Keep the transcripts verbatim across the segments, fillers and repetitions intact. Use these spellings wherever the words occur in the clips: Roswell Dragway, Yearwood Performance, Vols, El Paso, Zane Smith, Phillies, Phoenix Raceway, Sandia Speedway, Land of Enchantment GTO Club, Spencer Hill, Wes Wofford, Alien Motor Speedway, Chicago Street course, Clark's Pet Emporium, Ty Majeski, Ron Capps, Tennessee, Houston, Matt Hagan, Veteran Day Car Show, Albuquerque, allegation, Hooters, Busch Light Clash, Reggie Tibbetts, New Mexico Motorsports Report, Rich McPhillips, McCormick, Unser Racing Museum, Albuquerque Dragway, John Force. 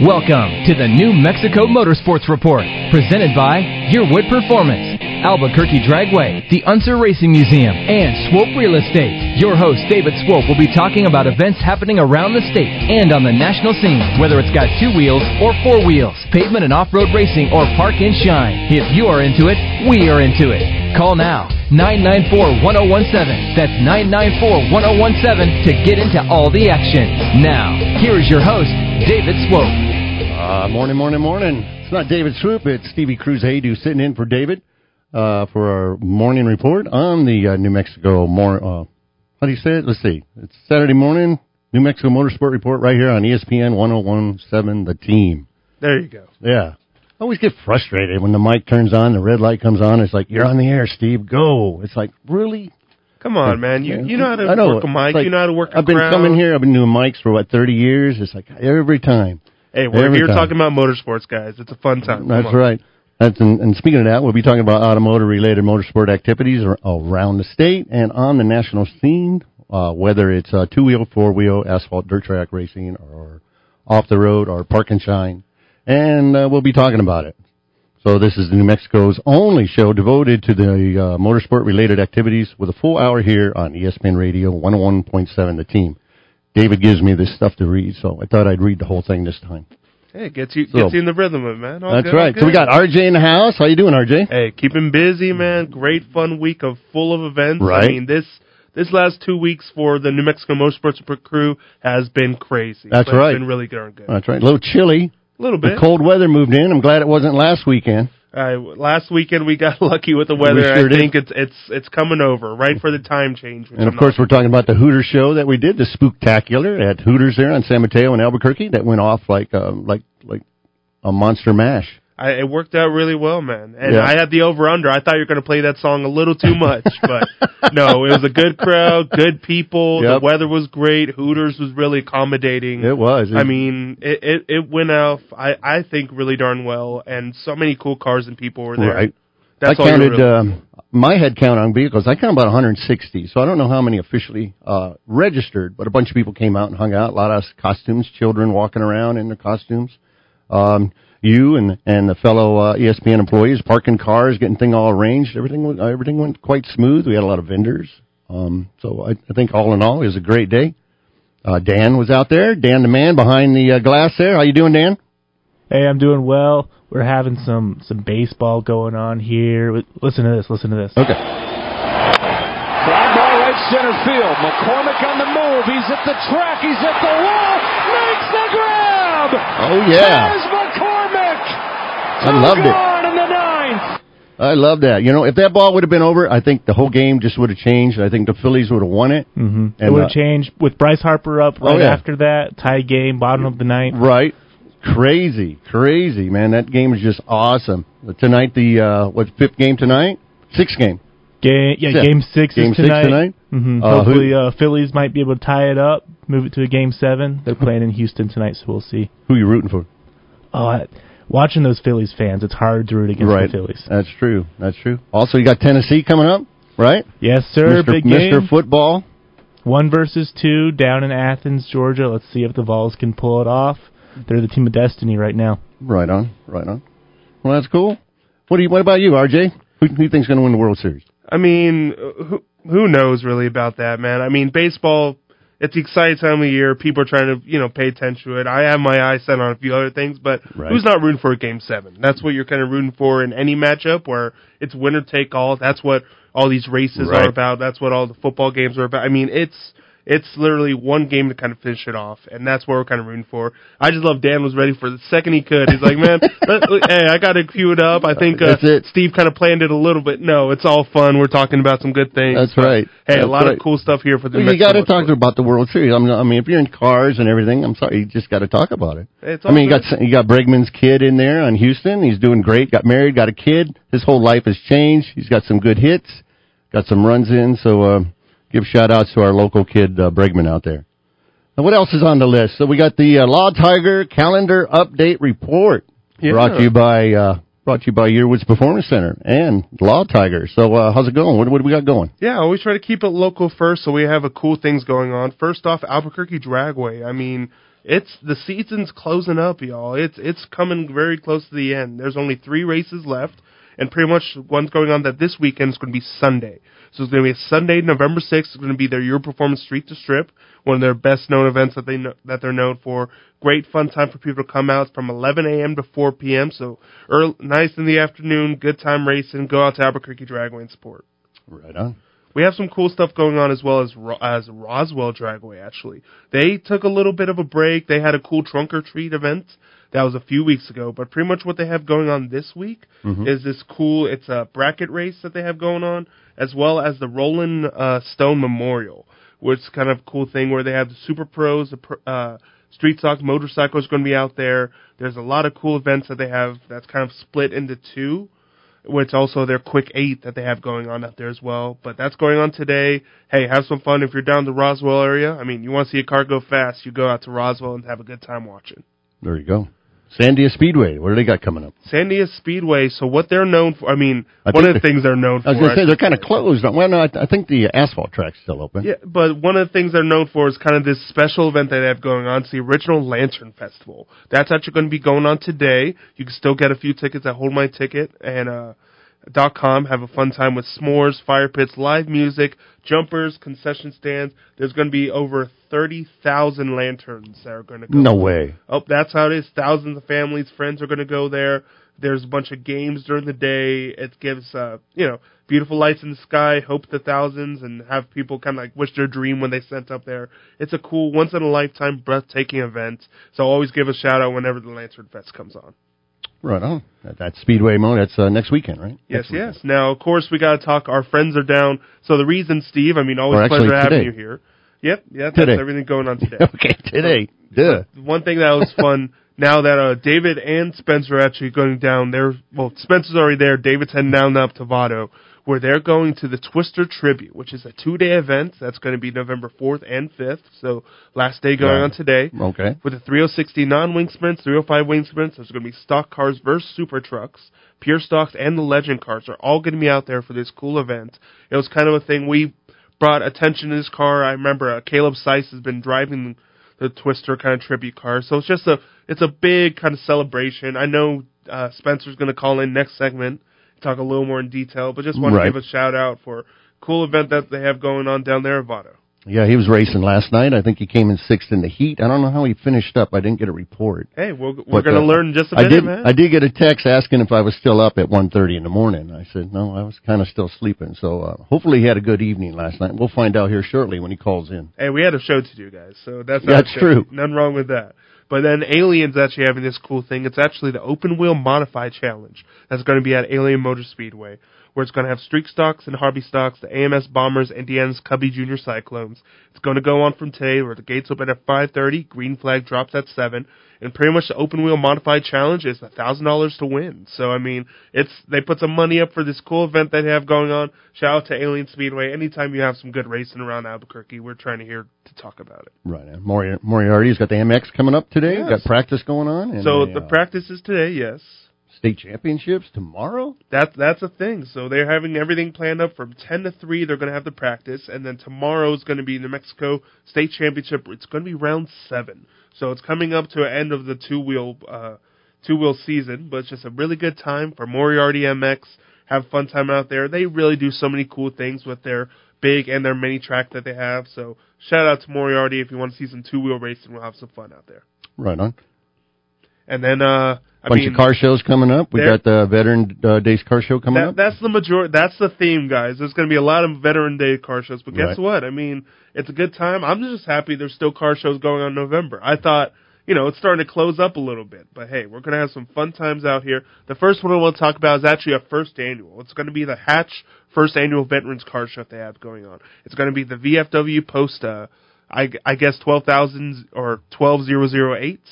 Welcome to the New Mexico Motorsports Report, presented by Yearwood Performance, Albuquerque Dragway, the Unser Racing Museum, and Swope Real Estate. Your host, David Swope, will be talking about events happening around the state and on the national scene, whether it's got two wheels or four wheels, pavement and off-road racing, or park and shine. If you are into it, we are into it. Call now, nine nine four, one oh one seven. That's nine nine four, one oh one seven to get into all the action. Now, here is your host, David Swope. Uh, morning, morning, morning. It's not David Swope, it's Stevie Cruz Adu sitting in for David uh, for our morning report on the uh, New Mexico, more, uh, how do you say it? Let's see. It's Saturday morning, New Mexico Motorsport Report right here on E S P N one oh one seven, The Team. There you go. Yeah. I always get frustrated when the mic turns on, the red light comes on, it's like, you're on the air, Steve, go. It's like, really? Come on, man. You you know how to know. work a mic. Like, you know how to work a I've been crowd. coming here. I've been doing mics for, what, thirty years? It's like every time. Hey, we're every here time. talking about motorsports, guys. It's a fun time. That's right. That's, and, and speaking of that, we'll be talking about automotive-related motorsport activities around the state and on the national scene, uh, whether it's uh, two-wheel, four-wheel, asphalt, dirt track racing, or off-the-road, or park and shine. And uh, we'll be talking about it. So this is New Mexico's only show devoted to the uh, motorsport-related activities with a full hour here on E S P N Radio one oh one point seven, The Team. David gives me this stuff to read, so I thought I'd read the whole thing this time. Hey, it gets you, so, gets you in the rhythm of it, man. All that's good, right. So we got R J in the house. How you doing, R J? Hey, keep him busy, man. Great fun week of full of events. Right. I mean, this... This last two weeks for the New Mexico Motorsports Report crew has been crazy. That's right. It's been really darn good. That's right. A little chilly. A little bit. The cold weather moved in. I'm glad it wasn't last weekend. All right, last weekend we got lucky with the weather. Sure I did. think it's it's it's coming over right for the time change. And, I'm of course, not. we're talking about the Hooters show that we did, the Spooktacular at Hooters there on San Mateo and Albuquerque. That went off like a, like, like a monster mash. I, it worked out really well, man. And yeah. I had the over-under. I thought you were going to play that song a little too much. But, no, it was a good crowd, good people. Yep. The weather was great. Hooters was really accommodating. It was. It I mean, it, it, it went off, I, I think, really darn well. And so many cool cars and people were there. Right. That's I all counted, really um, my head count on vehicles, I count about one hundred sixty. So I don't know how many officially uh, registered, but a bunch of people came out and hung out. A lot of costumes, children walking around in their costumes. Um You and and the fellow uh, E S P N employees parking cars, getting thing all arranged. Everything everything went quite smooth. We had a lot of vendors, um, so I, I think all in all it was a great day. Uh, Dan was out there. Dan, the man behind the uh, glass there. How you doing, Dan? Hey, I'm doing well. We're having some some baseball going on here. Listen to this. Listen to this. Okay. Ground ball right center field. McCormick on the move. He's at the track. He's at the wall. Makes the grab. Oh yeah. There's McCormick. I loved it. I love that. You know, if that ball would have been over, I think the whole game just would have changed. I think the Phillies would have won it. Mm-hmm. And it would have uh, changed with Bryce Harper up right oh, yeah. after that. Tie game, bottom of the ninth. Right. Crazy. Crazy, man. That game is just awesome. Tonight, the, uh, what, fifth game tonight? Sixth game. Game, yeah, yeah, game six game is tonight. Six tonight. Mm-hmm. Uh, Hopefully, uh, Phillies might be able to tie it up, move it to a game seven. They're playing in Houston tonight, so we'll see. Who are you rooting for? Oh, I, Watching those Phillies fans, it's hard to root against right. the Phillies. That's true. That's true. Also, you got Tennessee coming up, right? Yes, sir. Mister Big game. Mister Football. One versus two down in Athens, Georgia. Let's see if the Vols can pull it off. They're the team of destiny right now. Right on. Right on. Well, that's cool. What do you? What about you, R J? Who do you think's going to win the World Series? I mean, who who knows really about that, man? I mean, baseball. It's the exciting time of year. People are trying to, you know, pay attention to it. I have my eyes set on a few other things, but right. who's not rooting for a Game seven? That's what you're kind of rooting for in any matchup where it's winner take all. That's what all these races right. are about. That's what all the football games are about. I mean, it's it's literally one game to kind of finish it off, and that's what we're kind of rooting for. I just love Dan was ready for the second he could. He's like, man, let, hey, I got to cue it up. I think uh, Steve kind of planned it a little bit. No, it's all fun. We're talking about some good things. That's right. Hey, that's a lot right. of cool stuff here for the well, Mexican You got to talk World. about the World Series. I'm, I mean, if you're in cars and everything, I'm sorry, you just got to talk about it. It's I mean, good. you got you got Bregman's kid in there on Houston. He's doing great. Got married, got a kid. His whole life has changed. He's got some good hits, got some runs in, so... Uh, Give shout-outs to our local kid, uh, Bregman, out there. Now, what else is on the list? So we got the uh, Law Tiger Calendar Update Report yeah. brought to you by uh, Brought to you by Yearwood's Performance Center and Law Tiger. So uh, how's it going? What, what do we got going? Yeah, I always try to keep it local first, so we have a cool things going on. First off, Albuquerque Dragway. I mean, it's the season's closing up, y'all. It's it's coming very close to the end. There's only three races left, and pretty much one's going on that this weekend is going to be Sunday. So it's going to be a Sunday, November sixth. It's going to be their Yearwood Performance Street to Strip, one of their best-known events that, they know, that they're known for. Great fun time for people to come out. It's from eleven a.m. to four p.m., so early, nice in the afternoon, good time racing. Go out to Albuquerque Dragway and support. Right on. We have some cool stuff going on as well as as Roswell Dragway, actually. They took a little bit of a break. They had a cool trunk or treat event. That was a few weeks ago. But pretty much what they have going on this week mm-hmm. is this cool, it's a bracket race that they have going on, as well as the Rolling uh, Stone Memorial, which is kind of a cool thing where they have the Super Pros, the uh, Street Sox, motorcycles going to be out there. There's a lot of cool events that they have that's kind of split into two. It's also their Quick eight that they have going on out there as well. But that's going on today. Hey, have some fun. If you're down the Roswell area, I mean, you want to see a car go fast, you go out to Roswell and have a good time watching. There you go. Sandia Speedway, what do they got coming up? Sandia Speedway, so what they're known for, I mean, I one of the things they're known for. I was going to say, they're kind of closed. Well, no, I, th- I think the asphalt track's still open. Yeah, but one of the things they're known for is kind of this special event that they have going on. It's the Original Lantern Festival. That's actually going to be going on today. You can still get a few tickets at HoldMyTicket and uh, dot com. Have a fun time with s'mores, fire pits, live music, jumpers, concession stands. There's going to be over thirty thousand lanterns that are going to go. No way. Oh, that's how it is. Thousands of families, friends are going to go there. There's a bunch of games during the day. It gives, uh, you know, beautiful lights in the sky, hope the thousands, and have people kind of like wish their dream when they sent up there. It's a cool, once-in-a-lifetime, breathtaking event. So always give a shout-out whenever the Lantern Fest comes on. Right on. That's Speedway Mo. That's uh, next weekend, right? Yes, next yes. Weekend. Now, of course, we got to talk. Our friends are down. So the reason, Steve, I mean, always a pleasure having you here. Yep, yeah, that's everything going on today. Okay, today. Duh. One thing that was fun, now that uh, David and Spencer are actually going down there, well, Spencer's already there, David's heading down up to Vado, where they're going to the Twister Tribute, which is a two-day event. That's going to be November fourth and fifth, so last day going yeah. on today. Okay. With the three oh sixty non-wing sprints, three oh five wing sprints, there's going to be stock cars versus super trucks. Pure stocks and the legend cars are all going to be out there for this cool event. It was kind of a thing we brought attention to this car. I remember uh, Caleb Seiss has been driving the Twister kind of tribute car. So it's just a it's a big kind of celebration. I know uh, Spencer's going to call in next segment and talk a little more in detail, but just want right. to give a shout-out for a cool event that they have going on down there in Vado. Yeah, he was racing last night. I think he came in sixth in the heat. I don't know how he finished up. I didn't get a report. Hey, we're, we're going to uh, learn in just a minute, I did, man. I did get a text asking if I was still up at one thirty in the morning. I said, no, I was kind of still sleeping. So uh, hopefully he had a good evening last night. We'll find out here shortly when he calls in. Hey, we had a show to do, guys. So that's, not that's true. Nothing wrong with that. But then Alien's actually having this cool thing. It's actually the Open Wheel Modified Challenge that's going to be at Alien Motor Speedway, where it's going to have Streak Stocks and Harvey Stocks, the A M S Bombers, Indiana's Cubby Junior Cyclones. It's going to go on from today, where the gates open at five thirty, green flag drops at seven, and pretty much the Open Wheel Modified Challenge is one thousand dollars to win. So, I mean, it's they put some money up for this cool event that they have going on. Shout out to Alien Speedway. Anytime you have some good racing around Albuquerque, we're trying to hear to talk about it. Right. And Mori- Moriarty's got the M X coming up today. Yes. Got practice going on. And so, they, the uh, practice is today, yes. State championships tomorrow? That's that's a thing. So they're having everything planned up from ten to three. They're going to have the practice. And then tomorrow is going to be New Mexico State Championship. It's going to be round seven. So it's coming up to the end of the two-wheel uh, two-wheel season. But it's just a really good time for Moriarty M X. Have a fun time out there. They really do so many cool things with their big and their mini track that they have. So shout-out to Moriarty if you want to see some two-wheel racing. We'll have some fun out there. Right on. And then... uh A bunch I mean, of car shows coming up. We got the Veteran uh, Days car show coming that, up. That's the majority. That's the theme, guys. There's going to be a lot of Veteran Day car shows. But guess right. what? I mean, it's a good time. I'm just happy there's still car shows going on in November. I thought, you know, it's starting to close up a little bit. But, hey, we're going to have some fun times out here. The first one I want to talk about is actually our first annual. It's going to be the Hatch first annual Veterans car show they have going on. It's going to be the V F W Post, uh, I, I guess, twelve thousand or twelve thousand eight.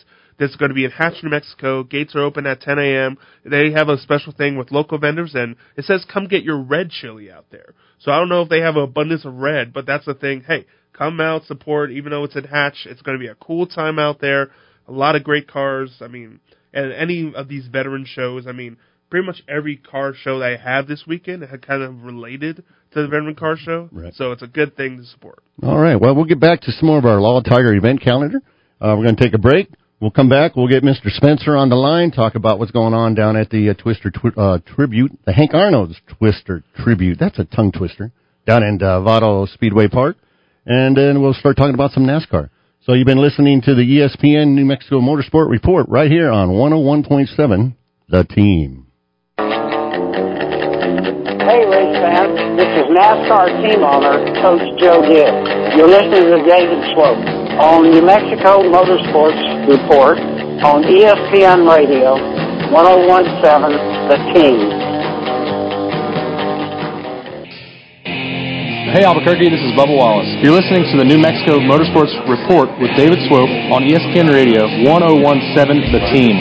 This is going to be in Hatch, New Mexico. Gates are open at ten a.m. They have a special thing with local vendors, and it says come get your red chili out there. So I don't know if they have an abundance of red, but that's the thing. Hey, come out, support, even though it's in Hatch. It's going to be a cool time out there, a lot of great cars. I mean, and any of these veteran shows, I mean, pretty much every car show they have this weekend had kind of related to the Veteran Car Show. Right. So it's a good thing to support. All right. Well, we'll get back to some more of our Law Tiger event calendar. Uh, we're going to take a break. We'll come back. We'll get Mister Spencer on the line, talk about what's going on down at the uh, Twister twi- uh, Tribute, the Hank Arnold's Twister Tribute. That's a tongue twister. Down in uh, Vado Speedway Park. And then we'll start talking about some NASCAR. So you've been listening to the E S P N New Mexico Motorsport Report right here on one oh one point seven, The Team. Hey, race fans. This is NASCAR team owner, Coach Joe Gibbs. You're listening to David Swope on New Mexico Motorsports Report, on E S P N Radio, one oh one point seven, The Team. Hey, Albuquerque, this is Bubba Wallace. You're listening to the New Mexico Motorsports Report with David Swope on E S P N Radio, one oh one point seven, The Team.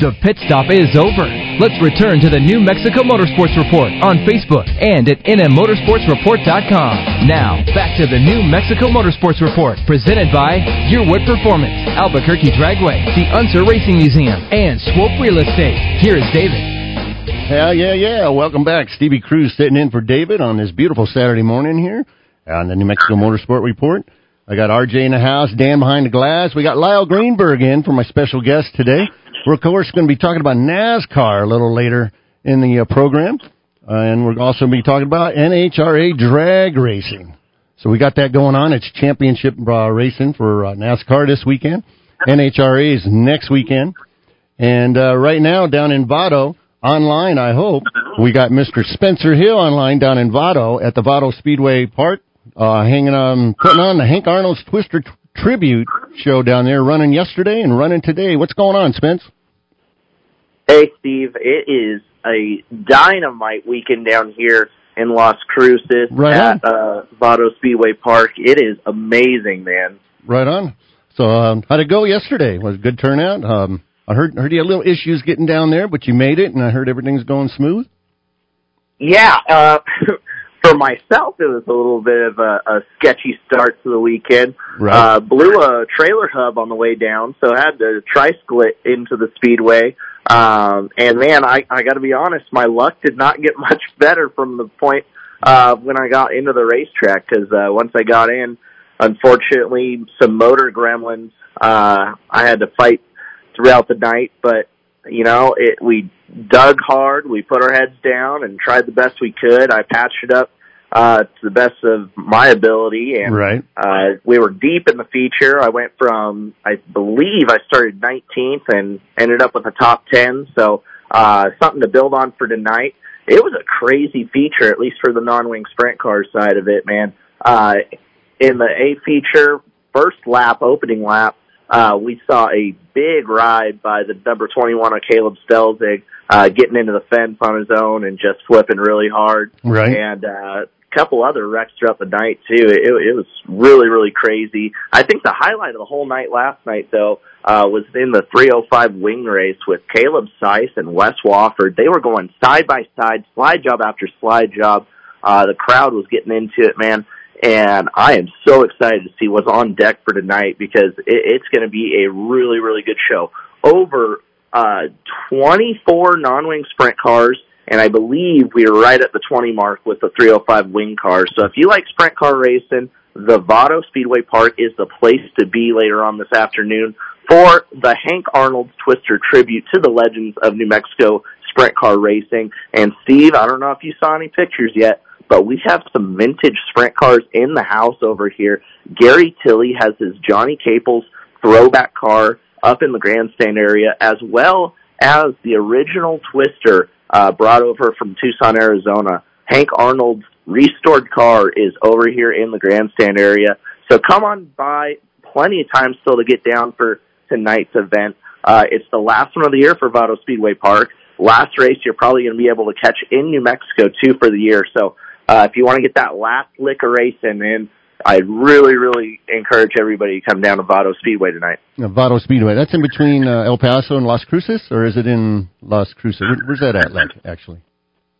The pit stop is over. Let's return to the New Mexico Motorsports Report on Facebook and at n m motorsports report dot com. Now, back to the New Mexico Motorsports Report, presented by Yearwood Performance, Albuquerque Dragway, the Unser Racing Museum, and Swope Real Estate. Here is David. Hell yeah, yeah. Welcome back. Stevie Cruz sitting in for David on this beautiful Saturday morning here on the New Mexico Motorsport Report. I got R J in the house, Dan behind the glass. We got Lyle Greenberg in for my special guest today. We're, of course, going to be talking about NASCAR a little later in the uh, program, uh, and we're also going to be talking about N H R A drag racing. So we got that going on. It's championship uh, racing for uh, NASCAR this weekend. N H R A is next weekend. And uh, right now down in Vado, online, I hope, we got Mister Spencer Hill online down in Vado at the Vado Speedway Park, uh, hanging on, putting on the Hank Arnold's Twister T- Tribute show down there, running yesterday and running today. What's going on, Spence? Hey, Steve. It is a dynamite weekend down here in Las Cruces right at uh, Vado Speedway Park. It is amazing, man. Right on. So um, how'd it go yesterday? Was it a good turnout? Um, I heard, heard you had little issues getting down there, but you made it, and I heard everything's going smooth. Yeah. Uh, for myself, it was a little bit of a, a sketchy start to the weekend. Right. Uh, blew a trailer hub on the way down, so I had to tri-split into the speedway. Um, and, man, I, I got to be honest, my luck did not get much better from the point uh, when I got into the racetrack, because uh, once I got in, unfortunately, some motor gremlins uh, I had to fight throughout the night. But, you know, it, we dug hard, we put our heads down and tried the best we could. I patched it up uh, to the best of my ability, and right. uh, we were deep in the feature. I went from, I believe I started nineteenth and ended up with a top ten, so uh, something to build on for tonight. It was a crazy feature, at least for the non-wing sprint car side of it, man. Uh, in the A feature, first lap, opening lap, uh, we saw a big ride by the number twenty-one on Caleb Stelzig, uh, getting into the fence on his own and just flipping really hard. Right. And, uh, couple other wrecks throughout the night too. It, it was really, really crazy. I think the highlight of the whole night last night, though, uh, was in the three oh five wing race with Caleb Seiss and Wes Wofford. They were going side by side, slide job after slide job. Uh, the crowd was getting into it, man. And I am so excited to see what's on deck for tonight, because it, it's going to be a really, really good show. Over uh, twenty-four non-wing sprint cars. And I believe we were right at the twenty mark with the three oh five wing car. So if you like sprint car racing, the Vado Speedway Park is the place to be later on this afternoon for the Hank Arnold Twister Tribute to the legends of New Mexico sprint car racing. And, Steve, I don't know if you saw any pictures yet, but we have some vintage sprint cars in the house over here. Gary Tilley has his Johnny Caples throwback car up in the grandstand area, as well as the original Twister Uh, brought over from Tucson, Arizona. Hank Arnold's restored car is over here in the grandstand area. So come on by. Plenty of time still to get down for tonight's event. Uh, it's the last one of the year for Vado Speedway Park. Last race you're probably going to be able to catch in New Mexico, too, for the year. So uh, if you want to get that last lick of racing in, I really, really encourage everybody to come down to Vado Speedway tonight. Now, Vado Speedway, that's in between uh, El Paso and Las Cruces, or is it in Las Cruces? Where, where's that at, like, actually?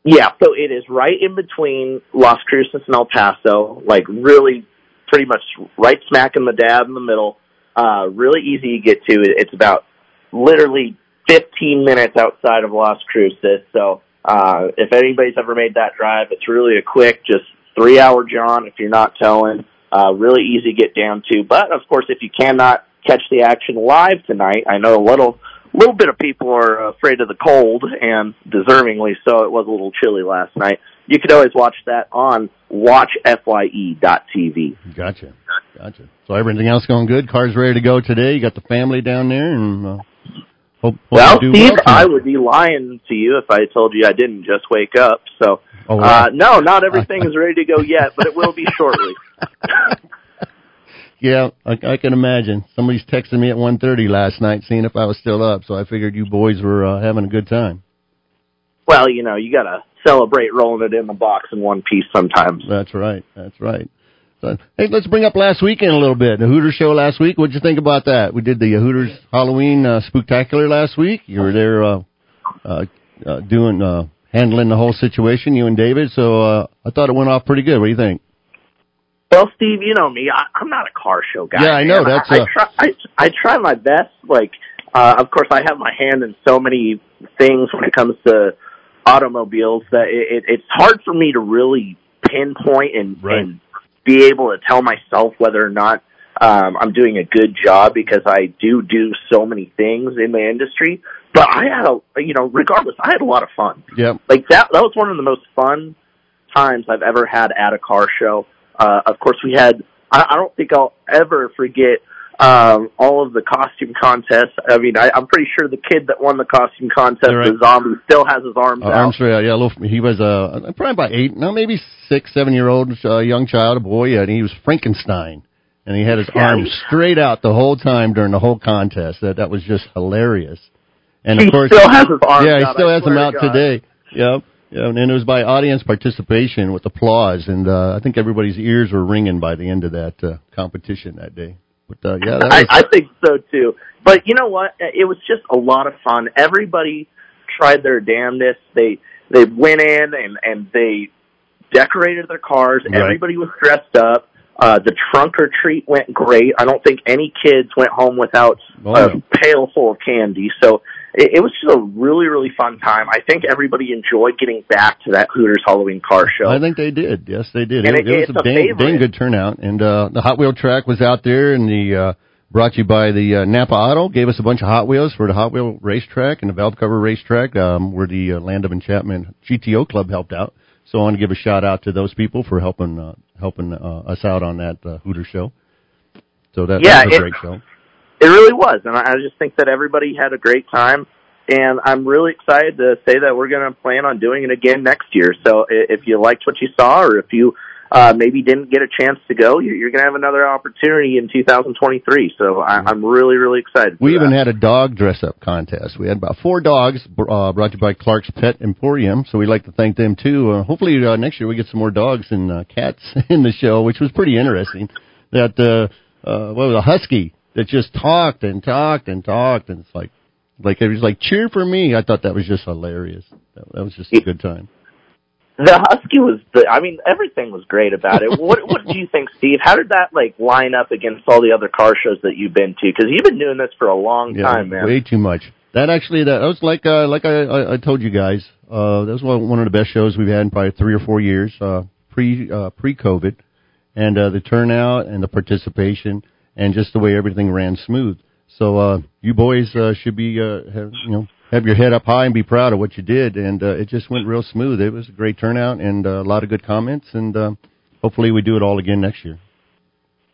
Yeah, so it is right in between Las Cruces and El Paso, like really pretty much right smack in the dab in the middle, uh, really easy to get to. It's about literally fifteen minutes outside of Las Cruces. So uh, if anybody's ever made that drive, it's really a quick, just three-hour jaunt if you're not towing. Uh, really easy to get down to. But, of course, if you cannot catch the action live tonight, I know a little little bit of people are afraid of the cold, and deservingly so. It was a little chilly last night. You could always watch that on watch fye dot t v. Gotcha. Gotcha. So everything else going good? Car's ready to go today? You got the family down there? And uh, hope, hope Well, do Steve, well I would be lying to you if I told you I didn't just wake up. So, oh, wow. uh, no, not everything is ready to go yet, but it will be shortly. Yeah, I, I can imagine. Somebody's texting me at one thirty last night seeing if I was still up, so I figured you boys were uh, having a good time. Well, you know, you got to celebrate rolling it in the box in one piece sometimes. That's right. That's right. So, hey, let's bring up last weekend a little bit. The Hooters show last week. What'd you think about that? We did the Hooters Halloween uh, Spooktacular last week. You were there uh, uh, uh, doing uh, handling the whole situation, you and David, so uh, I thought it went off pretty good. What do you think? Well, Steve, you know me. I, I'm not a car show guy. Yeah, I know. Man. That's. I, a... I, try, I, I try my best. Like, uh, of course, I have my hand in so many things when it comes to automobiles that it, it, it's hard for me to really pinpoint and, right. and be able to tell myself whether or not um, I'm doing a good job, because I do do so many things in the industry. But I had a, you know, regardless, I had a lot of fun. Yeah. Like that. That was one of the most fun times I've ever had at a car show. Uh, of course, we had, I, I don't think I'll ever forget um, all of the costume contests. I mean, I, I'm pretty sure the kid that won the costume contest, right. the zombie, still has his arms uh, out. Arms straight out, yeah. Little, he was uh, probably about eight, no, maybe six, seven-year-old uh, young child, a boy, yeah, and he was Frankenstein. And he had his yeah. arms straight out the whole time during the whole contest. That that was just hilarious. And, of he course, still has his arms yeah, out. Yeah, he still I has them out today. Yep. Yeah, and it was by audience participation with applause, and uh, I think everybody's ears were ringing by the end of that uh, competition that day. But uh, yeah, that was... I, I think so too. But you know what? It was just a lot of fun. Everybody tried their damnedest. They they went in and, and they decorated their cars. Right. Everybody was dressed up. Uh, the trunk or treat went great. I don't think any kids went home without oh, a no. pail full of candy. So. It was just a really, really fun time. I think everybody enjoyed getting back to that Hooters Halloween car show. I think they did. Yes, they did. And it, it, it was a, a dang, dang good turnout. And uh, the Hot Wheel track was out there, and the uh, brought to you by the uh, Napa Auto. Gave us a bunch of Hot Wheels for the Hot Wheel racetrack and the Valve Cover racetrack, um, where the uh, Land of Enchantment G T O Club helped out. So I want to give a shout-out to those people for helping uh, helping uh, us out on that uh, Hooters show. So that, yeah, that was a it, great show. It really was, and I just think that everybody had a great time, and I'm really excited to say that we're going to plan on doing it again next year. So if you liked what you saw, or if you uh, maybe didn't get a chance to go, you're going to have another opportunity in two thousand twenty-three. So I'm really, really excited. We even had a dog dress-up contest. We had about four dogs uh, brought to you by Clark's Pet Emporium, so we'd like to thank them, too. Uh, hopefully uh, next year we get some more dogs and uh, cats in the show, which was pretty interesting. That, uh, uh, what was it, a husky? That just talked and talked and talked, and it's like, like it was like cheer for me. I thought that was just hilarious. That, that was just a good time. The husky was, the, I mean, everything was great about it. What, what do you think, Steve? How did that like line up against all the other car shows that you've been to? Because you've been doing this for a long yeah, time, man. Way too much. That actually, that was like, uh, like I, I, I told you guys, uh, that was one of the best shows we've had in probably three or four years, uh, pre uh, pre COVID, and uh, the turnout and the participation. And just the way everything ran smooth. So uh, you boys uh, should be, uh, have, you know, have your head up high and be proud of what you did. And uh, it just went real smooth. It was a great turnout and uh, a lot of good comments. And uh, hopefully we do it all again next year.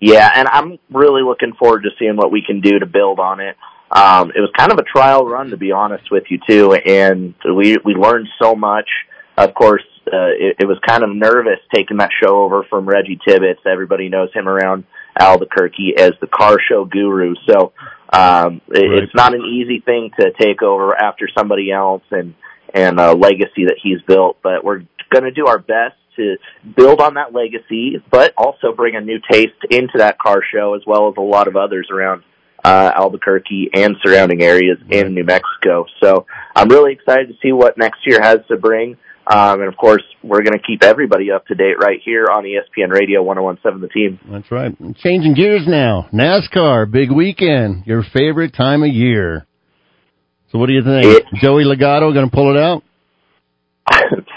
Yeah, and I'm really looking forward to seeing what we can do to build on it. Um, it was kind of a trial run, to be honest with you, too. And we we learned so much. Of course, uh, it, it was kind of nervous taking that show over from Reggie Tibbetts. Everybody knows him around Albuquerque as the car show guru, so um right. It's not an easy thing to take over after somebody else and and a legacy that he's built, but we're going to do our best to build on that legacy, but also bring a new taste into that car show, as well as a lot of others around uh Albuquerque and surrounding areas right. in New Mexico. So I'm really excited to see what next year has to bring. Um, and, of course, we're going to keep everybody up to date right here on E S P N Radio one oh one point seven The Team. That's right. Changing gears now. NASCAR, big weekend, your favorite time of year. So what do you think? It, Joey Logano going to pull it out?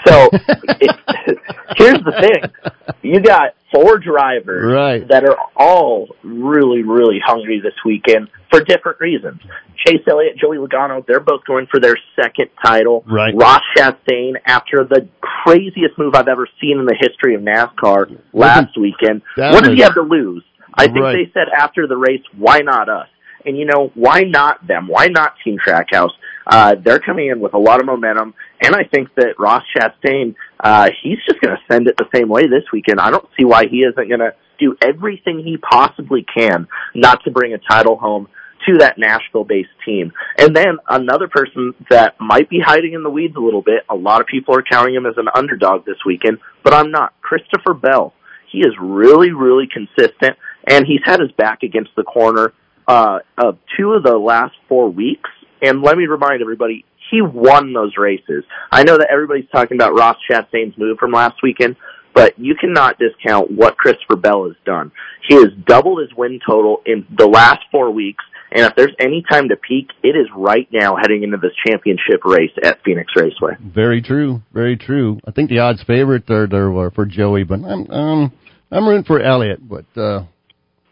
So it, here's the thing. You got four drivers right. that are all really, really hungry this weekend for different reasons. Chase Elliott, Joey Logano, they're both going for their second title. Right. Ross Chastain, after the craziest move I've ever seen in the history of NASCAR last Listen, weekend, what does he have to lose? I think right. they said after the race, why not us? And, you know, why not them? Why not Team Trackhouse? Uh, they're coming in with a lot of momentum, and I think that Ross Chastain, uh, he's just going to send it the same way this weekend. I don't see why he isn't going to do everything he possibly can not to bring a title home to that Nashville-based team. And then another person that might be hiding in the weeds a little bit, a lot of people are counting him as an underdog this weekend, but I'm not. Christopher Bell, he is really, really consistent, and he's had his back against the corner uh, of two of the last four weeks. And let me remind everybody, he won those races. I know that everybody's talking about Ross Chastain's move from last weekend, but you cannot discount what Christopher Bell has done. He has doubled his win total in the last four weeks, and if there's any time to peak, it is right now heading into this championship race at Phoenix Raceway. Very true, very true. I think the odds favorite are there were for Joey, but I'm um, I'm rooting for Elliott, but uh,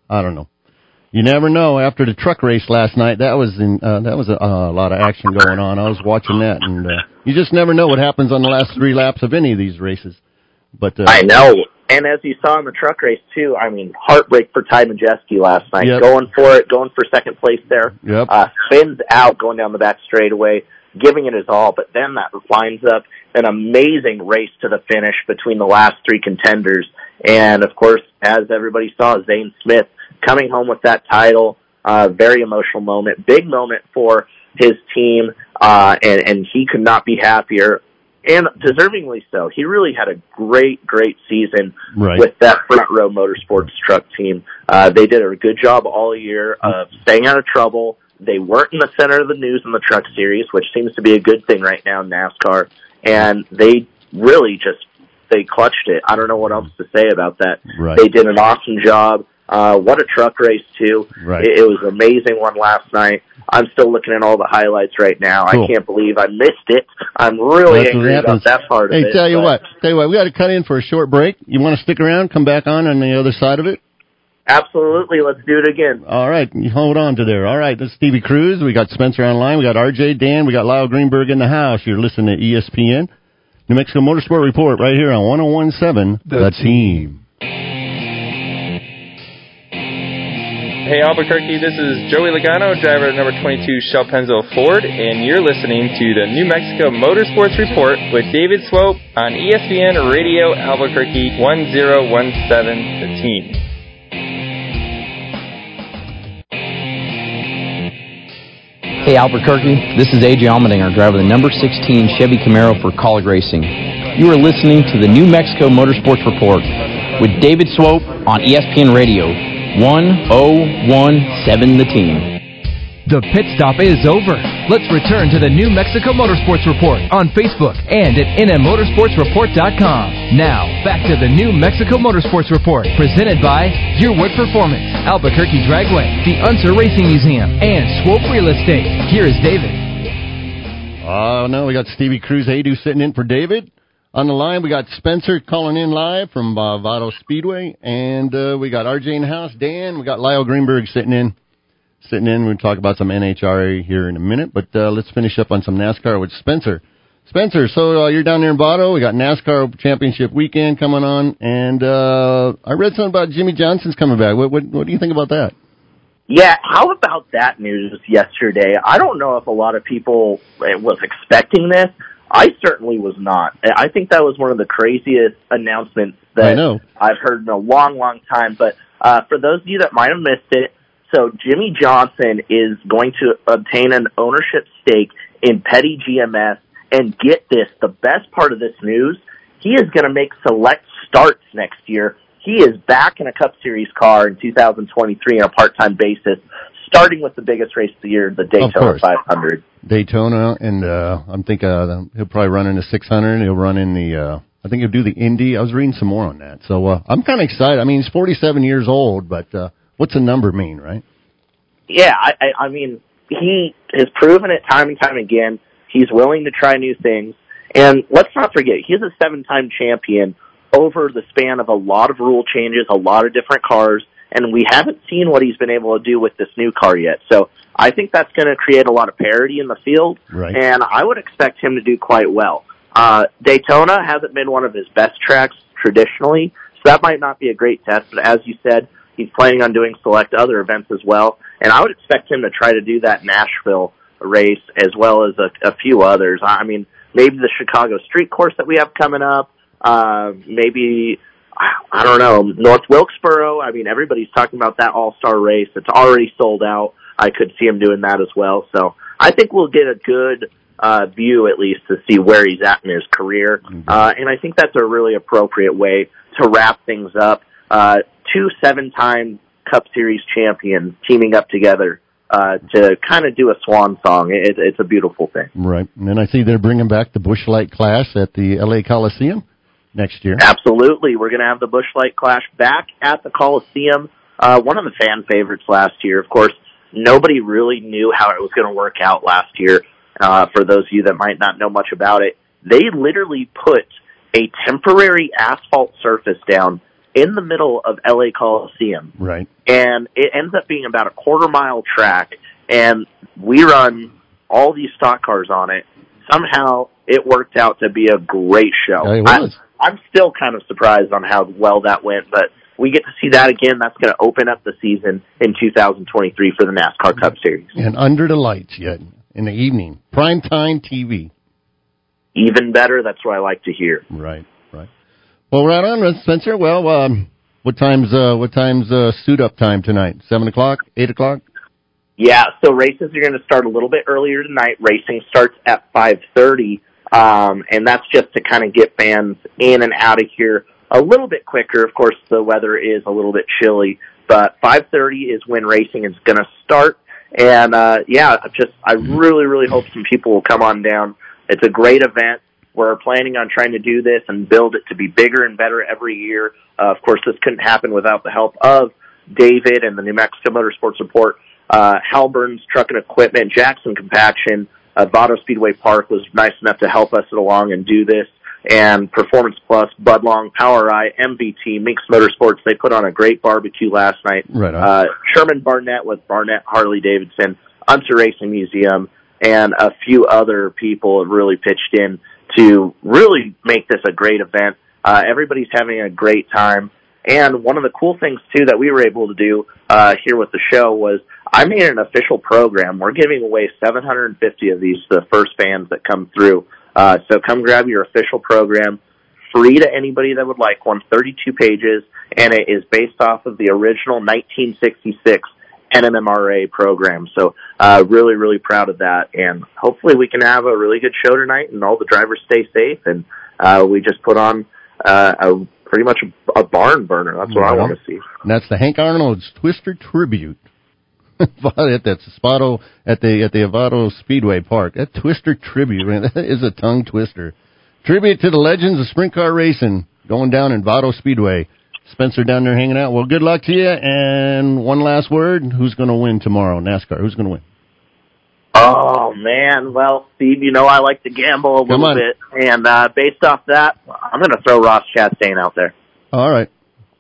I don't know. You never know. After the truck race last night, that was in, uh, that was a, uh, a lot of action going on. I was watching that, and uh, you just never know what happens on the last three laps of any of these races. But uh, I know, and as you saw in the truck race too, I mean, heartbreak for Ty Majeski last night, yep. going for it, going for second place there. Yep. Uh, spins out, going down the back straightaway, giving it his all, but then that lines up an amazing race to the finish between the last three contenders, and of course, as everybody saw, Zane Smith coming home with that title, uh, very emotional moment, big moment for his team, uh, and, and he could not be happier, and deservingly so. He really had a great, great season right. with that Front Row Motorsports truck team. Uh, they did a good job all year of staying out of trouble. They weren't in the center of the news in the truck series, which seems to be a good thing right now in NASCAR, and they really just, they clutched it. I don't know what else to say about that. Right. They did an awesome job. Uh, what a truck race, too. Right. It, it was an amazing one last night. I'm still looking at all the highlights right now. Cool. I can't believe I missed it. I'm really That's angry about that part hey, of it. Hey, tell you what. Tell you what, we got to cut in for a short break. You want to stick around, come back on on the other side of it? Absolutely. Let's do it again. All right. Hold on to there. All right. This is Stevie Cruz. We got Spencer online. We got R J, Dan. We got Lyle Greenberg in the house. You're listening to E S P N. New Mexico Motorsport Report right here on one oh one seven The, the Team. team. Hey Albuquerque, this is Joey Logano, driver of number twenty-two Shell Penzo Ford, and you're listening to the New Mexico Motorsports Report with David Swope on E S P N Radio Albuquerque one oh one seven The Team. Hey Albuquerque, this is A J Allmendinger, driver of the number sixteen Chevy Camaro for Colleague Racing. You are listening to the New Mexico Motorsports Report with David Swope on E S P N Radio. one oh one seven The Team. The pit stop is over. Let's return to the New Mexico Motorsports Report on Facebook and at n m motorsports report dot com. Now, back to the New Mexico Motorsports Report, presented by Yearwood Performance, Albuquerque Dragway, the Unser Racing Museum, and Swope Real Estate. Here is David. Oh, uh, no, we got Stevie Cruz Adu sitting in for David. On the line, we got Spencer calling in live from uh, Vado Speedway, and uh, we got R J in the house, Dan, we got Lyle Greenberg sitting in. Sitting in, we'll talk about some N H R A here in a minute, but uh, let's finish up on some NASCAR with Spencer. Spencer, so uh, you're down there in Vado, we got NASCAR Championship Weekend coming on, and uh, I read something about Jimmy Johnson's coming back. What, what, what do you think about that? Yeah, how about that news yesterday? I don't know if a lot of people was expecting this. I certainly was not. I think that was one of the craziest announcements that I've heard in a long, long time. But uh, for those of you that might have missed it, so Jimmy Johnson is going to obtain an ownership stake in Petty G M S. And get this, the best part of this news, he is going to make select starts next year. He is back in a Cup Series car in two thousand twenty-three on a part-time basis, starting with the biggest race of the year, the Daytona five hundred. Daytona, and uh, I'm thinking uh, he'll probably run in the six hundred. He'll run in the, uh, I think he'll do the Indy. I was reading some more on that. So uh, I'm kind of excited. I mean, he's forty-seven years old, but uh, what's a number mean, right? Yeah, I, I, I mean, he has proven it time and time again. He's willing to try new things. And let's not forget, he's a seven-time champion over the span of a lot of rule changes, a lot of different cars, and we haven't seen what he's been able to do with this new car yet. So I think that's going to create a lot of parity in the field, right. And I would expect him to do quite well. Uh, Daytona hasn't been one of his best tracks traditionally, so that might not be a great test, but as you said, he's planning on doing select other events as well, and I would expect him to try to do that Nashville race as well as a, a few others. I mean, maybe the Chicago street course that we have coming up, uh, maybe, I don't know, North Wilkesboro. I mean, everybody's talking about that all-star race. It's already sold out. I could see him doing that as well. So I think we'll get a good uh, view, at least, to see where he's at in his career. Uh, and I think that's a really appropriate way to wrap things up. Uh, two seven-time Cup Series champions teaming up together uh, to kind of do a swan song. It, it's a beautiful thing. Right. And I see they're bringing back the Busch Light Clash at the L A Coliseum next year. Absolutely. We're going to have the Busch Light Clash back at the Coliseum. Uh, one of the fan favorites last year, of course. Nobody really knew how it was going to work out last year. Uh, for those of you that might not know much about it, they literally put a temporary asphalt surface down in the middle of L A Coliseum. Right. And it ends up being about a quarter mile track, and we run all these stock cars on it. Somehow it worked out to be a great show. Yeah, it was. I, I'm still kind of surprised on how well that went, but we get to see that again. That's going to open up the season in two thousand twenty-three for the NASCAR Cup Series. And under the lights yet in the evening. Primetime T V. Even better. That's what I like to hear. Right, right. Well, right on, Spencer. Well, um, what time's uh, what time's uh, suit-up time tonight? seven o'clock? eight o'clock? Yeah, so races are going to start a little bit earlier tonight. Racing starts at five thirty, um, and that's just to kind of get fans in and out of here a little bit quicker. Of course, the weather is a little bit chilly, but five thirty is when racing is going to start. And, uh, yeah, just, I really, really hope some people will come on down. It's a great event. We're planning on trying to do this and build it to be bigger and better every year. Uh, of course, this couldn't happen without the help of David and the New Mexico Motorsports Report, uh, Halburn's Truck and Equipment, Jackson Compaction, uh, Vado Speedway Park was nice enough to help us along and do this. And Performance Plus, Budlong, Power Eye, M V T, Minx Motorsports, they put on a great barbecue last night. Right on. Uh, Sherman Barnett with Barnett Harley-Davidson, Unser Racing Museum, and a few other people have really pitched in to really make this a great event. Uh, everybody's having a great time. And one of the cool things, too, that we were able to do uh, here with the show was I made an official program. We're giving away seven hundred fifty of these to the first fans that come through. Uh, so come grab your official program, free to anybody that would like one, thirty-two pages, and it is based off of the original nineteen sixty-six N M M R A program. So uh, really, really proud of that, and hopefully we can have a really good show tonight, and all the drivers stay safe, and uh, we just put on uh, a pretty much a barn burner. That's what right. I want to see. And that's the Hank Arnold's Twister Tribute. That's Spotto at the at the Vado Speedway Park. That Twister Tribute, man, that is a tongue twister. Tribute to the legends of sprint car racing going down in Vado Speedway. Spencer down there hanging out. Well, good luck to you. And one last word: who's going to win tomorrow? NASCAR. Who's going to win? Oh man, well, Steve, you know I like to gamble a little bit, and uh, based off that, I'm going to throw Ross Chastain out there. All right,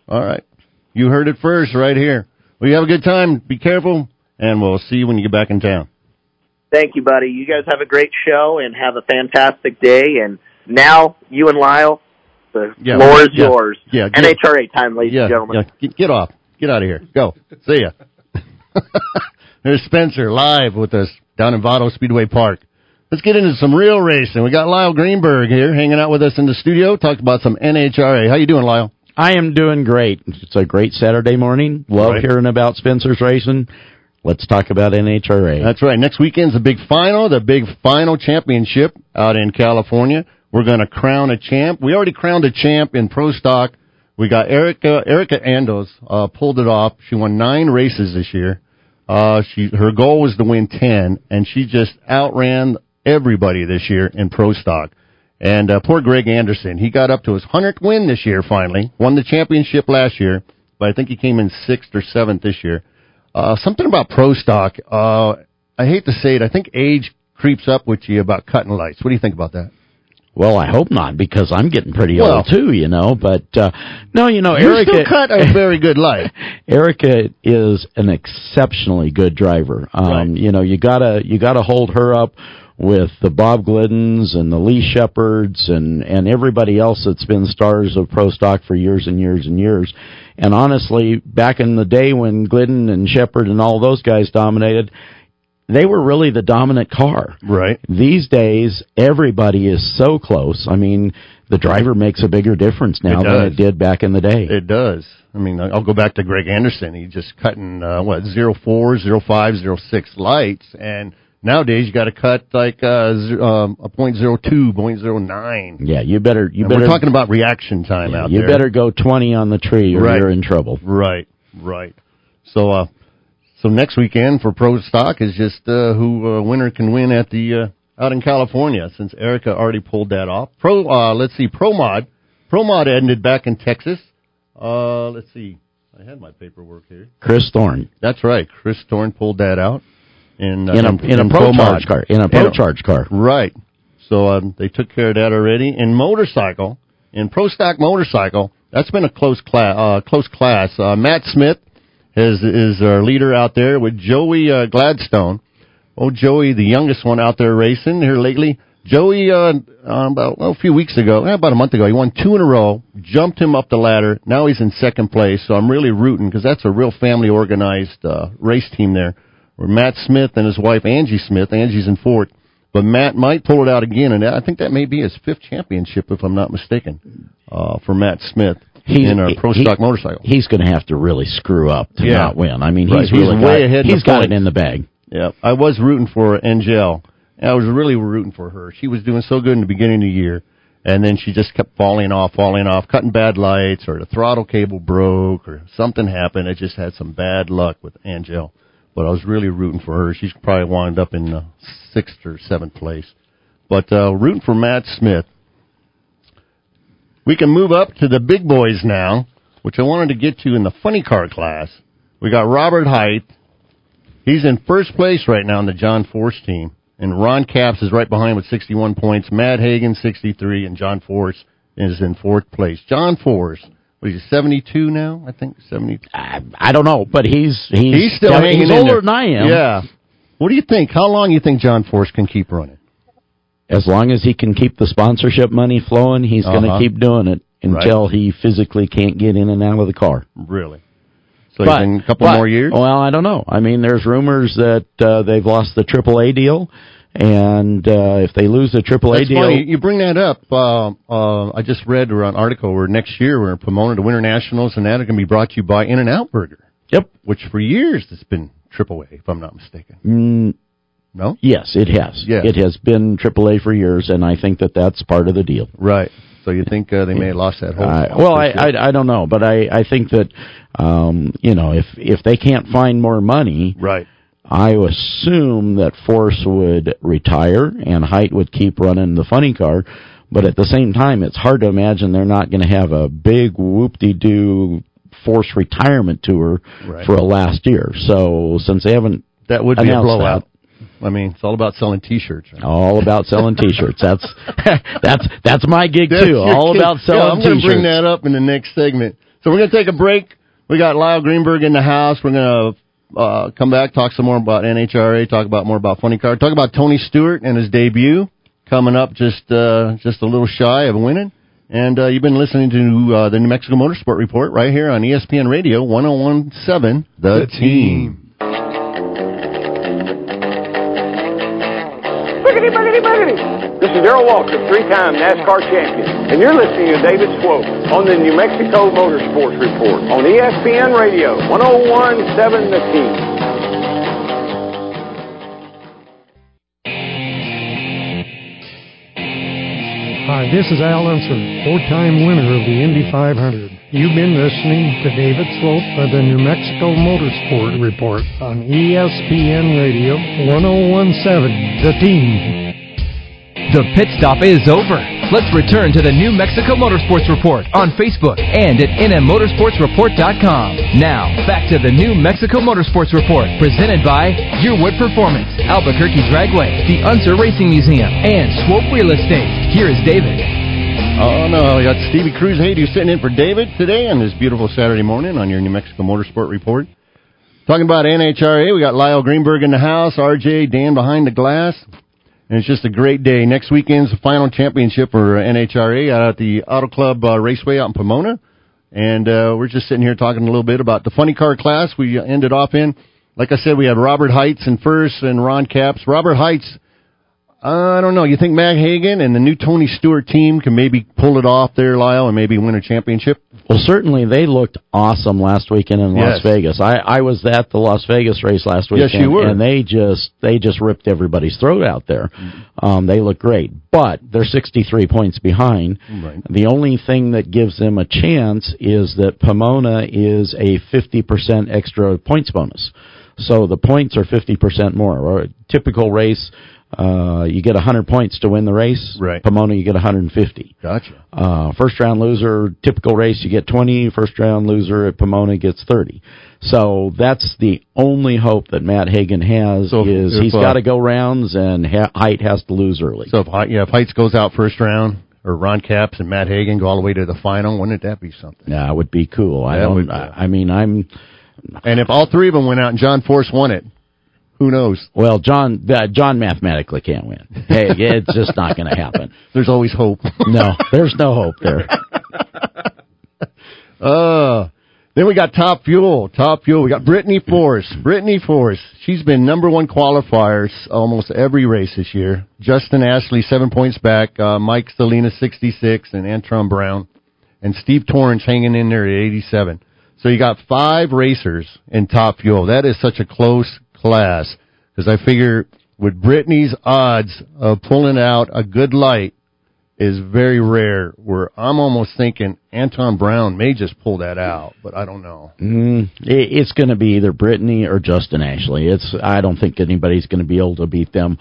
all right. You heard it first, right here. Well, you have a good time. Be careful, and we'll see you when you get back in town. Thank you, buddy. You guys have a great show, and have a fantastic day. And now, you and Lyle, the yeah, floor is yeah, yours. Yeah, yeah, N H R A time, ladies yeah, and gentlemen. Yeah. Get off. Get out of here. Go. See ya. There's Spencer live with us down in Vado Speedway Park. Let's get into some real racing. We got Lyle Greenberg here hanging out with us in the studio. Talked about some N H R A. How you doing, Lyle? I am doing great. It's a great Saturday morning. Love right. hearing about Spencer's racing. Let's talk about N H R A. That's right. Next weekend's the big final, the big final championship out in California. We're going to crown a champ. We already crowned a champ in Pro Stock. We got Erica Erica Andos uh, pulled it off. She won nine races this year. Uh, she her goal was to win ten, and she just outran everybody this year in Pro Stock. And uh, poor Greg Anderson, he got up to his hundredth win this year finally, won the championship last year, but I think he came in sixth or seventh this year. Uh, something about Pro Stock, uh, I hate to say it, I think age creeps up with you about cutting lights. What do you think about that? Well, I hope not, because I'm getting pretty well, old, too, you know. But, uh, no, you know, you Erica... You still cut a very good light. Erica is an exceptionally good driver. Um, right. You know, you gotta you gotta hold her up with the Bob Gliddens and the Lee Shepherds and, and everybody else that's been stars of Pro Stock for years and years and years. And honestly, back in the day when Glidden and Shepard and all those guys dominated... They were really the dominant car. Right. These days, everybody is so close. I mean, the driver makes a bigger difference now it than it did back in the day. It does. I mean, I'll go back to Greg Anderson. He's just cutting, uh, what, zero four, zero five, zero six lights. And nowadays, you got to cut like uh, z- um, a point zero two, point zero nine. Yeah, you better. You and better. We're talking about reaction time yeah, out you there. You better go twenty on the tree or right. You're in trouble. Right, right. So, uh, So next weekend for Pro Stock is just uh, who uh, winner can win at the uh, out in California, since Erica already pulled that off. Pro, uh, let's see, Pro Mod, Pro Mod ended back in Texas. Uh, let's see, I had my paperwork here. Chris Thorne. That's right, Chris Thorne pulled that out in uh, in a in, in a Pro, Pro Charge car. In a Pro in a, Charge car, right? So um, they took care of that already. In motorcycle, in Pro Stock motorcycle, that's been a close class. Uh, close class. Uh, Matt Smith. Is, is our leader out there with Joey uh, Gladstone. Oh, Joey, the youngest one out there racing here lately. Joey, uh, about well, a few weeks ago, about a month ago, he won two in a row, jumped him up the ladder. Now he's in second place, so I'm really rooting because that's a real family-organized uh, race team there. Where Matt Smith and his wife, Angie Smith. Angie's in fourth. But Matt might pull it out again, and I think that may be his fifth championship, if I'm not mistaken, uh, for Matt Smith. He's, in our Pro Stock he, motorcycle. He's going to have to really screw up to yeah. not win. I mean, he's, right. he's really way got, ahead He's got points. It in the bag. Yeah, I was rooting for Angel. I was really rooting for her. She was doing so good in the beginning of the year, and then she just kept falling off, falling off, cutting bad lights, or the throttle cable broke, or something happened. I just had some bad luck with Angel. But I was really rooting for her. She's probably wound up in uh, sixth or seventh place. But uh, rooting for Matt Smith. We can move up to the big boys now, which I wanted to get to in the funny car class. We got Robert Height. He's in first place right now in the John Force team. And Ron Capps is right behind with sixty-one points. Matt Hagan, sixty-three. And John Force is in fourth place. John Force, what is he, seventy-two now? I think seventy-two. I, I don't know, but he's, he's, he's still hanging he's in older there. Than I am. Yeah. What do you think? How long do you think John Force can keep running? As long as he can keep the sponsorship money flowing, he's uh-huh. going to keep doing it until right. he physically can't get in and out of the car. Really? So but, in a couple but, more years? Well, I don't know. I mean, there's rumors that uh, they've lost the triple A deal, and uh, if they lose the triple A That's deal... Funny. You bring that up. Uh, uh, I just read an article where next year we're in Pomona to Winter Nationals, and that are going to be brought to you by In-N-Out Burger. Yep. Which for years has been triple A, if I'm not mistaken. Mm. No? Yes, it has. Yeah. It has been triple A for years, and I think that that's part of the deal. Right. So you think uh, they may have lost that whole uh, Well, I, I I don't know, but I, I think that, um, you know, if, if they can't find more money, right. I assume that Force would retire and Height would keep running the funny car, but at the same time, it's hard to imagine they're not going to have a big whoop-de-doo Force retirement tour right. for a last year. So since they haven't that would be a blowout. That, I mean, it's all about selling T-shirts. Right? All about selling T-shirts. That's that's that's my gig, that's too. All gig. About selling yeah, I'm T-shirts. I'm going to bring that up in the next segment. So we're going to take a break. We got Lyle Greenberg in the house. We're going to uh, come back, talk some more about N H R A, talk about more about Funny Car, talk about Tony Stewart and his debut coming up just, uh, just a little shy of winning. And uh, you've been listening to uh, the New Mexico Motorsport Report right here on E S P N Radio one oh one point seven, The, the Team. team. This is Darrell Walker, three-time NASCAR champion, and you're listening to David Swope on the New Mexico Motorsports Report on E S P N Radio, one oh one point seven The Team. Hi, this is Al Unser, four-time winner of the Indy five hundred. You've been listening to David Swope of the New Mexico Motorsport Report on E S P N Radio, one oh one point seven The Team. The pit stop is over. Let's return to the New Mexico Motorsports Report on Facebook and at n m motorsports report dot com. Now, back to the New Mexico Motorsports Report, presented by Yearwood Performance, Albuquerque Dragway, the Unser Racing Museum, and Swope Real Estate. Here is David. Oh, no, we got Stevie Cruz Adu sitting in for David today on this beautiful Saturday morning on your New Mexico Motorsport Report. Talking about N H R A, we got Lyle Greenberg in the house, R J, Dan behind the glass. And it's just a great day. Next weekend's the final championship for N H R A out at the Auto Club uh, Raceway out in Pomona. And uh, we're just sitting here talking a little bit about the funny car class we ended off in. Like I said, we had Robert Heitz in first and Ron Capps. Robert Heitz, I don't know, you think Matt Hagan and the new Tony Stewart team can maybe pull it off there, Lyle, and maybe win a championship? Well, certainly they looked awesome last weekend in Las yes. Vegas. I, I was at the Las Vegas race last weekend. Yes, you were. And they just they just ripped everybody's throat out there. Um, they look great. But they're sixty-three points behind. Right. The only thing that gives them a chance is that Pomona is a fifty percent extra points bonus. So the points are fifty percent more. Or a typical race, Uh, you get one hundred points to win the race. Right. Pomona, you get one hundred fifty. Gotcha. Uh, first round loser, typical race, you get twenty. First round loser at Pomona gets thirty. So that's the only hope that Matt Hagan has so is if, he's uh, got to go rounds and ha- Height has to lose early. So if, yeah, if Heights goes out first round, or Ron Capps and Matt Hagan go all the way to the final, wouldn't that be something? Yeah, it would be cool. I, don't, would, uh, I mean, I'm. And if all three of them went out and John Force won it, who knows? Well, John uh, John mathematically can't win. Hey, it's just not going to happen. There's always hope. No, there's no hope there. Uh, then we got Top Fuel. Top Fuel. We got Brittany Force. Brittany Force. She's been number one qualifier almost every race this year. Justin Ashley, seven points back. Uh, Mike Salina, sixty-six. And Antron Brown. And Steve Torrance hanging in there at eighty-seven. So you got five racers in Top Fuel. That is such a close class, because I figure with Brittany's odds of pulling out a good light is very rare, where I'm almost thinking Antron Brown may just pull that out, but I don't know. Mm, it's going to be either Brittany or Justin Ashley. It's I don't think anybody's going to be able to beat them.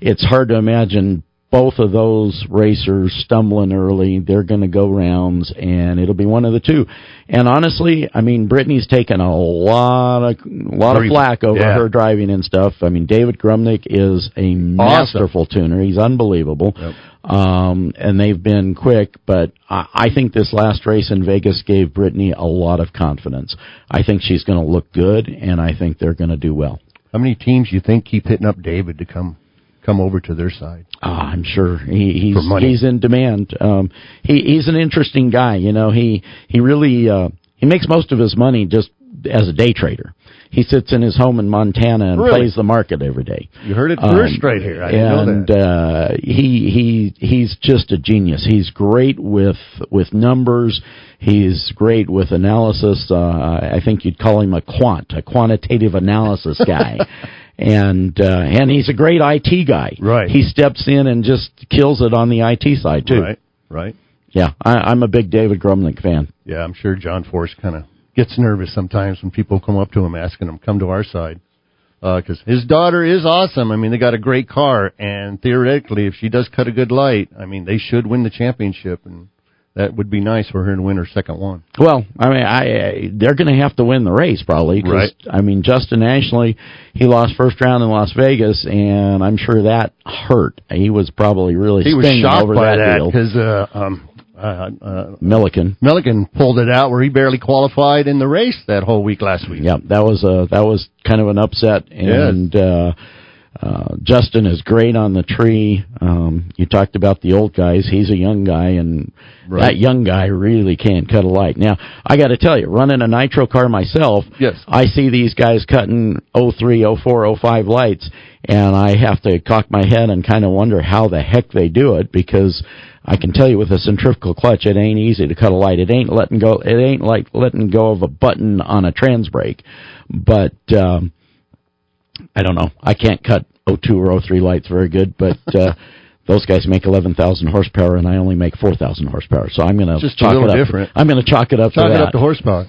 It's hard to imagine both of those racers stumbling early. They're going to go rounds, and it'll be one of the two. And honestly, I mean, Brittany's taken a lot of lot of flack over yeah. her driving and stuff. I mean, David Grumnick is a awesome. masterful tuner. He's unbelievable. Yep. Um, and they've been quick, but I, I think this last race in Vegas gave Brittany a lot of confidence. I think she's going to look good, and I think they're going to do well. How many teams do you think keep hitting up David to come? Come over to their side. Oh, I'm sure he, he's he's in demand. Um, he he's an interesting guy. You know, he he really uh, he makes most of his money just as a day trader. He sits in his home in Montana and really? plays the market every day. You heard it first um, right here. I didn't and know that. Uh, he he he's just a genius. He's great with with numbers. He's great with analysis. Uh, I think you'd call him a quant, a quantitative analysis guy. And, uh, and he's a great I T guy. Right. He steps in and just kills it on the I T side, too. Right, right. Yeah, I, I'm a big David Grumnick fan. Yeah, I'm sure John Force kind of gets nervous sometimes when people come up to him asking him, come to our side. Because uh, his daughter is awesome. I mean, they got a great car. And theoretically, if she does cut a good light, I mean, they should win the championship. And that would be nice for her to win her second one. Well, I mean, I, I they're going to have to win the race probably. Cause, right. I mean, Justin Ashley, he lost first round in Las Vegas, and I'm sure that hurt. He was probably really he stinging was shocked over by that because uh, um, uh, uh, Milliken Milliken pulled it out where he barely qualified in the race that whole week last week. Yeah, that was a that was kind of an upset, and. Yes. Uh, Uh, Justin is great on the tree. Um, you talked about the old guys. He's a young guy, and right. that young guy really can cut a light. Now, I got to tell you, running a nitro car myself, yes. I see these guys cutting oh three, oh four, oh five lights, and I have to cock my head and kind of wonder how the heck they do it, because I can tell you with a centrifugal clutch, it ain't easy to cut a light. It ain't letting go. It ain't like letting go of a button on a trans brake, but. Um, I don't know. I can't cut oh two or oh three lights very good, but uh, those guys make eleven thousand horsepower, and I only make four thousand horsepower. So I'm going to chalk it up. Different. I'm going to chalk it up. Chalk to that. it up to horsepower.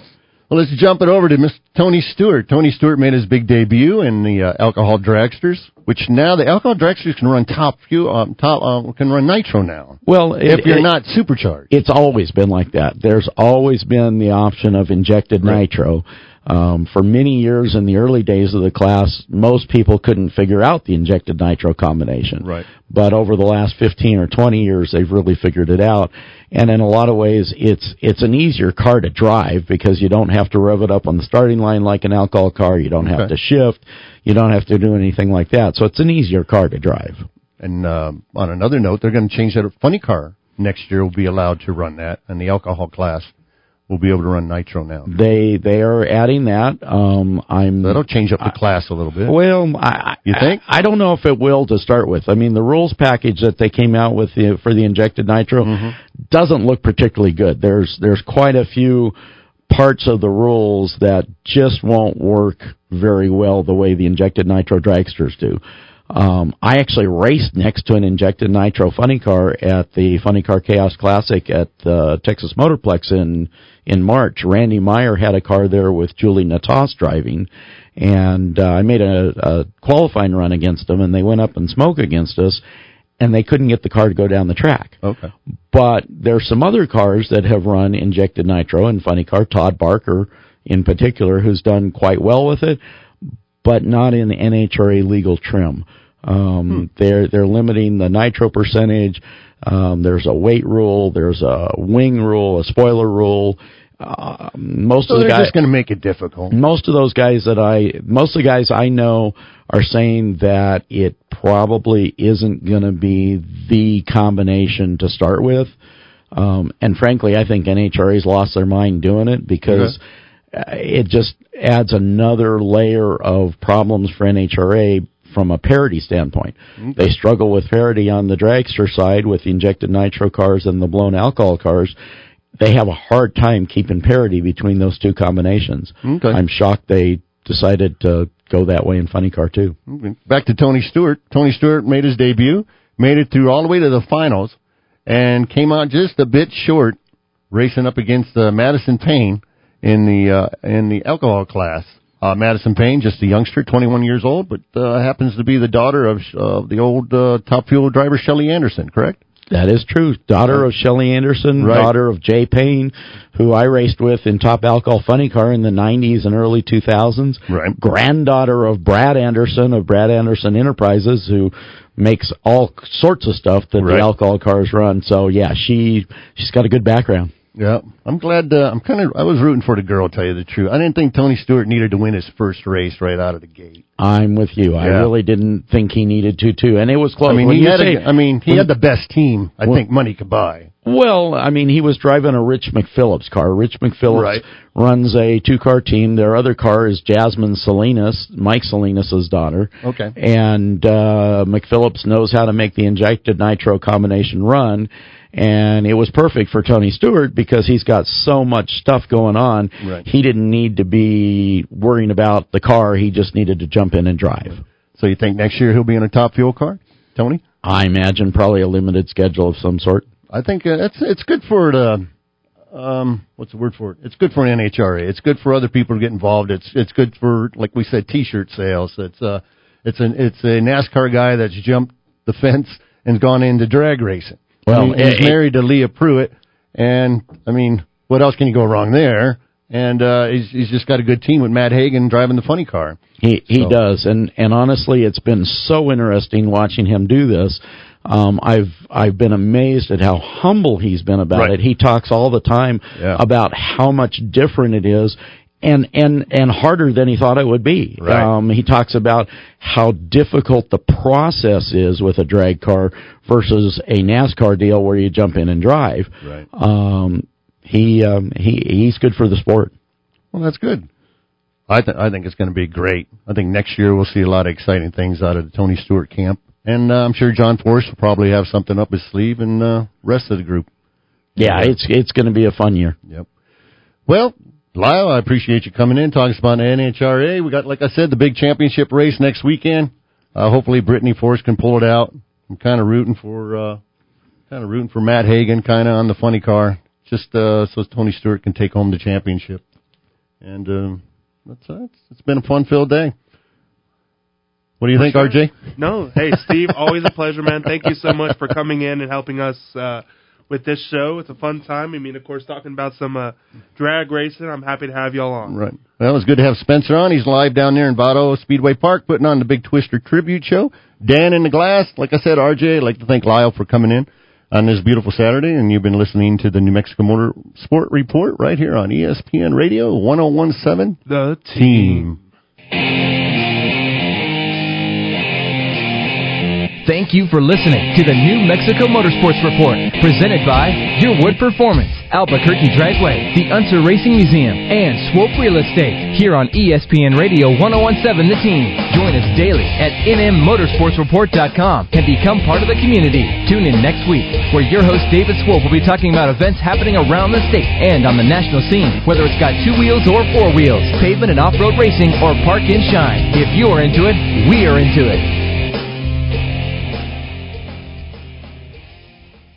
Well, let's jump it over to Mister Tony Stewart. Tony Stewart made his big debut in the uh, alcohol dragsters, which now the alcohol dragsters can run top fuel, um, top um, can run nitro now. Well, it, if you're it, not supercharged, it's always been like that. There's always been the option of injected right. nitro. Um, for many years in the early days of the class, most people couldn't figure out the injected nitro combination. Right. But over the last fifteen or twenty years, they've really figured it out. And in a lot of ways, it's it's an easier car to drive because you don't have to rev it up on the starting line like an alcohol car. You don't have okay. to shift. You don't have to do anything like that. So it's an easier car to drive. And uh, on another note, they're going to change that. Funny car next year will be allowed to run that in the alcohol class. We'll be able to run nitro now. They they are adding that. Um, I'm that'll change up the I, class a little bit. Well, I, you think? I, I don't know if it will to start with. I mean, the rules package that they came out with the, for the injected nitro mm-hmm. doesn't look particularly good. There's there's quite a few parts of the rules that just won't work very well the way the injected nitro dragsters do. Um, I actually raced next to an injected nitro funny car at the Funny Car Chaos Classic at the uh, Texas Motorplex in in March. Randy Meyer had a car there with Julie Natas driving, and uh, I made a, a qualifying run against them, and they went up and smoke against us, and they couldn't get the car to go down the track. Okay. But there's some other cars that have run injected nitro and funny car, Todd Barker in particular, who's done quite well with it, but not in the N H R A legal trim. Um, hmm. They're they're limiting the nitro percentage. Um, there's a weight rule. There's a wing rule, a spoiler rule. Uh, most so of the guys going to make it difficult. Most of those guys that I most of the guys I know are saying that it probably isn't going to be the combination to start with. Um, and frankly, I think N H R A's lost their mind doing it because. Yeah. It just adds another layer of problems for N H R A from a parity standpoint. Okay. They struggle with parity on the dragster side with the injected nitro cars and the blown alcohol cars. They have a hard time keeping parity between those two combinations. Okay. I'm shocked they decided to go that way in Funny Car, too. Back to Tony Stewart. Tony Stewart made his debut, made it through all the way to the finals, and came out just a bit short, racing up against uh, Madison Payne. In the uh, in the alcohol class, uh, Madison Payne, just a youngster, twenty-one years old, but uh, happens to be the daughter of uh, the old uh, top fuel driver Shelly Anderson, correct? That is true. Daughter of Shelly Anderson, right. Daughter of Jay Payne, who I raced with in Top Alcohol Funny Car in the nineties and early two thousands. Right. Granddaughter of Brad Anderson of Brad Anderson Enterprises, who makes all sorts of stuff that right. the alcohol cars run. So yeah, she she's got a good background. Yeah, I'm glad. Uh, I'm kind of. I was rooting for the girl. Tell you the truth, I didn't think Tony Stewart needed to win his first race right out of the gate. I'm with you. Yeah. I really didn't think he needed to, too, and it was close. I mean, when he had. Say, a, I mean, he when, had the best team. I well, think money could buy. Well, I mean, he was driving a Rich McPhillips car. Rich McPhillips right. runs a two-car team. Their other car is Jasmine Salinas, Mike Salinas' daughter. Okay, and uh, McPhillips knows how to make the injected nitro combination run. And it was perfect for Tony Stewart because he's got so much stuff going on. Right. He didn't need to be worrying about the car. He just needed to jump in and drive. So you think next year he'll be in a top fuel car, Tony? I imagine probably a limited schedule of some sort. I think uh, it's, it's good for the, um, what's the word for it? It's good for an N H R A. It's good for other people to get involved. It's it's good for, like we said, T-shirt sales. It's, uh, it's, an, it's a NASCAR guy that's jumped the fence and gone into drag racing. Well, he's it, married to Leah Pruitt, and, I mean, what else can you go wrong there? And uh, he's, he's just got a good team with Matt Hagan driving the funny car. He he so. does, and, and honestly, it's been so interesting watching him do this. Um, I've I've been amazed at how humble he's been about right. it. He talks all the time yeah. about how much different it is. And, and, and harder than he thought it would be. Right. Um, he talks about how difficult the process is with a drag car versus a NASCAR deal where you jump in and drive. Right. Um, he, um, he, he's good for the sport. Well, that's good. I think, I think it's going to be great. I think next year we'll see a lot of exciting things out of the Tony Stewart camp. And, uh, I'm sure John Force will probably have something up his sleeve and, uh, rest of the group. Yeah, yeah. it's, it's going to be a fun year. Yep. Well, Lyle, I appreciate you coming in, talking about the N H R A. We got, like I said, the big championship race next weekend. Uh, hopefully, Brittany Force can pull it out. I'm kind of rooting for, uh, kind of rooting for Matt Hagan, kind of on the funny car, just uh, so Tony Stewart can take home the championship. And um, that's uh, it's, it's been a fun-filled day. What do you think, R J? No. Hey, Steve, always a pleasure, man. Thank you so much for coming in and helping us uh, with this show. It's a fun time. I mean, of course, talking about some uh, drag racing. I'm happy to have you all on. Right. Well, it was good to have Spencer on. He's live down there in Vado Speedway Park, putting on the big Twister Tribute Show. Dan in the glass. Like I said, R J, I'd like to thank Lyle for coming in on this beautiful Saturday. And you've been listening to the New Mexico Motorsports Report right here on E S P N Radio one oh one seven. The Team. Thank you for listening to the New Mexico Motorsports Report, presented by Yearwood Performance, Albuquerque Dragway, the Unser Racing Museum, and Swope Real Estate, here on E S P N Radio one oh one seven The Team. Join us daily at n m motorsports report dot com and become part of the community. Tune in next week, where your host David Swope will be talking about events happening around the state and on the national scene, whether it's got two wheels or four wheels, pavement and off-road racing, or park and shine. If you are into it, we are into it.